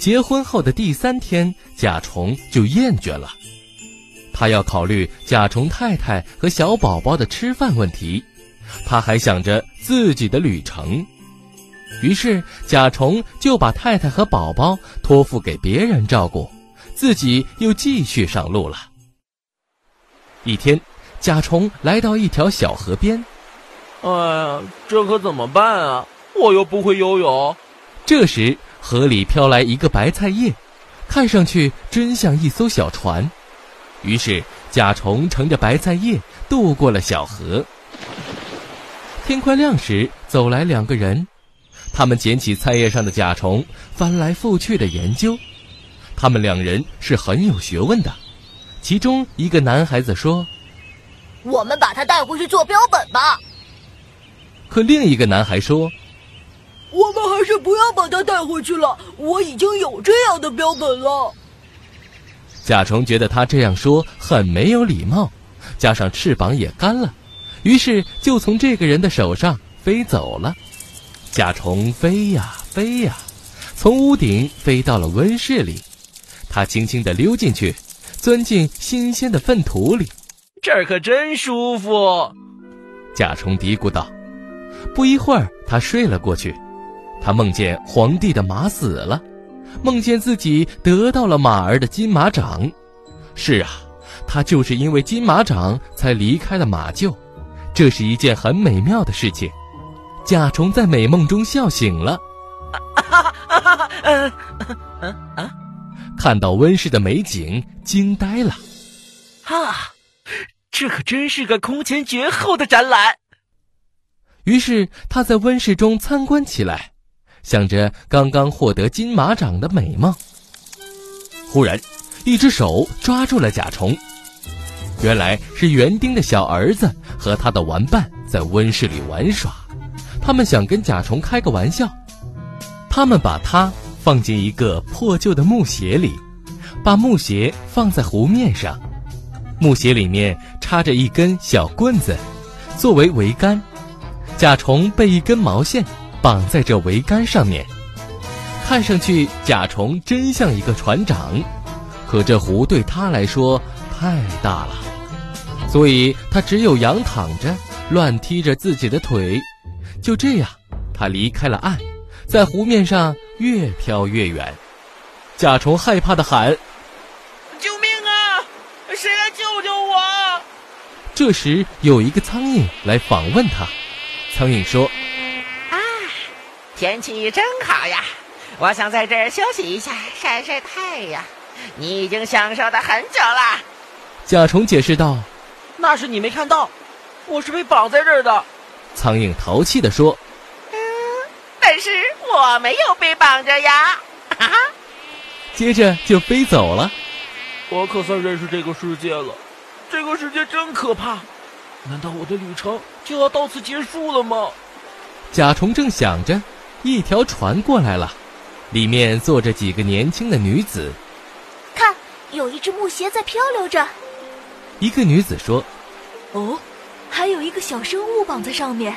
结婚后的第三天，甲虫就厌倦了。他要考虑甲虫太太和小宝宝的吃饭问题，他还想着自己的旅程。于是甲虫就把太太和宝宝托付给别人照顾，自己又继续上路了。一天，甲虫来到一条小河边。哎呀，这可怎么办啊？我又不会游泳。这时河里飘来一个白菜叶，看上去真像一艘小船。于是甲虫乘着白菜叶渡过了小河。天快亮时，走来两个人，他们捡起菜叶上的甲虫，翻来覆去的研究。他们两人是很有学问的。其中一个男孩子说，我们把它带回去做标本吧。可另一个男孩说，我们还是不要把它带回去了，我已经有这样的标本了。甲虫觉得他这样说很没有礼貌，加上翅膀也干了，于是就从这个人的手上飞走了。甲虫飞呀飞呀，从屋顶飞到了温室里。他轻轻地溜进去，钻进新鲜的粪土里。这儿可真舒服，甲虫嘀咕道。不一会儿，他睡了过去。他梦见皇帝的马死了，梦见自己得到了马儿的金马掌。是啊，他就是因为金马掌才离开了马厩，这是一件很美妙的事情。甲虫在美梦中笑醒了，看到温室的美景惊呆了。啊，这可真是个空前绝后的展览。于是他在温室中参观起来，想着刚刚获得金马掌的美梦。忽然一只手抓住了甲虫，原来是园丁的小儿子和他的玩伴在温室里玩耍。他们想跟甲虫开个玩笑，他们把它放进一个破旧的木鞋里，把木鞋放在湖面上，木鞋里面插着一根小棍子作为桅杆，甲虫被一根毛线绑在这桅杆上面。看上去甲虫真像一个船长，可这湖对他来说太大了，所以他只有仰躺着，乱踢着自己的腿。就这样，他离开了岸，在湖面上越飘越远。甲虫害怕地喊，救命啊，谁来救救我。这时有一个苍蝇来访问他。苍蝇说，天气真好呀，我想在这儿休息一下，晒晒太阳。你已经享受得很久了。甲虫解释道，那是你没看到，我是被绑在这儿的。苍蝇淘气地说，但是我没有被绑着呀。哈哈。接着就飞走了。我可算认识这个世界了，这个世界真可怕，难道我的旅程就要到此结束了吗？甲虫正想着，一条船过来了，里面坐着几个年轻的女子。看，有一只木鞋在漂流着。一个女子说，哦，还有一个小生物绑在上面。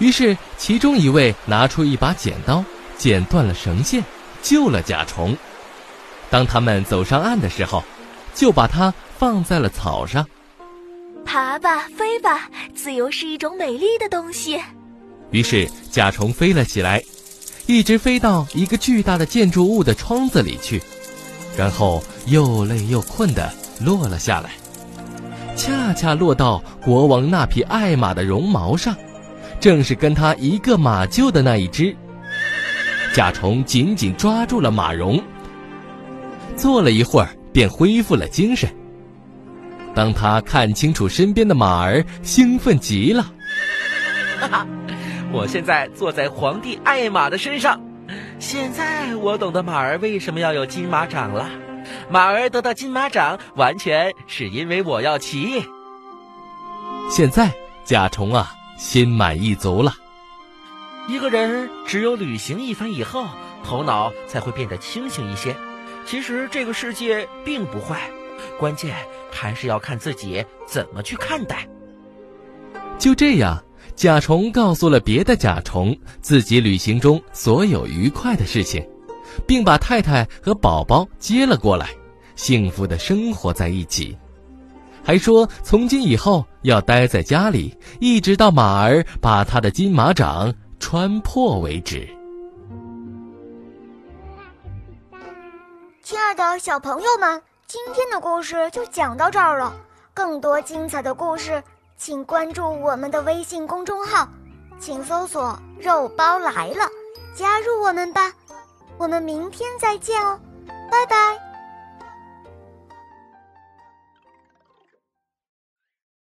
于是其中一位拿出一把剪刀，剪断了绳线，救了甲虫。当他们走上岸的时候，就把它放在了草上。爬吧，飞吧，自由是一种美丽的东西。于是甲虫飞了起来，一直飞到一个巨大的建筑物的窗子里去，然后又累又困地落了下来，恰恰落到国王那匹爱马的绒毛上，正是跟他一个马厩的那一只。甲虫紧紧抓住了马绒，坐了一会儿便恢复了精神。当他看清楚身边的马儿，兴奋极了。我现在坐在皇帝爱马的身上，现在我懂得马儿为什么要有金马掌了。马儿得到金马掌，完全是因为我要骑。现在甲虫啊，心满意足了。一个人只有旅行一番以后，头脑才会变得清醒一些。其实这个世界并不坏，关键还是要看自己怎么去看待。就这样，甲虫告诉了别的甲虫自己旅行中所有愉快的事情，并把太太和宝宝接了过来，幸福的生活在一起。还说从今以后要待在家里，一直到马儿把他的金马掌穿破为止。亲爱的小朋友们，今天的故事就讲到这儿了。更多精彩的故事，请关注我们的微信公众号，请搜索“肉包来了”，加入我们吧。我们明天再见哦，拜拜。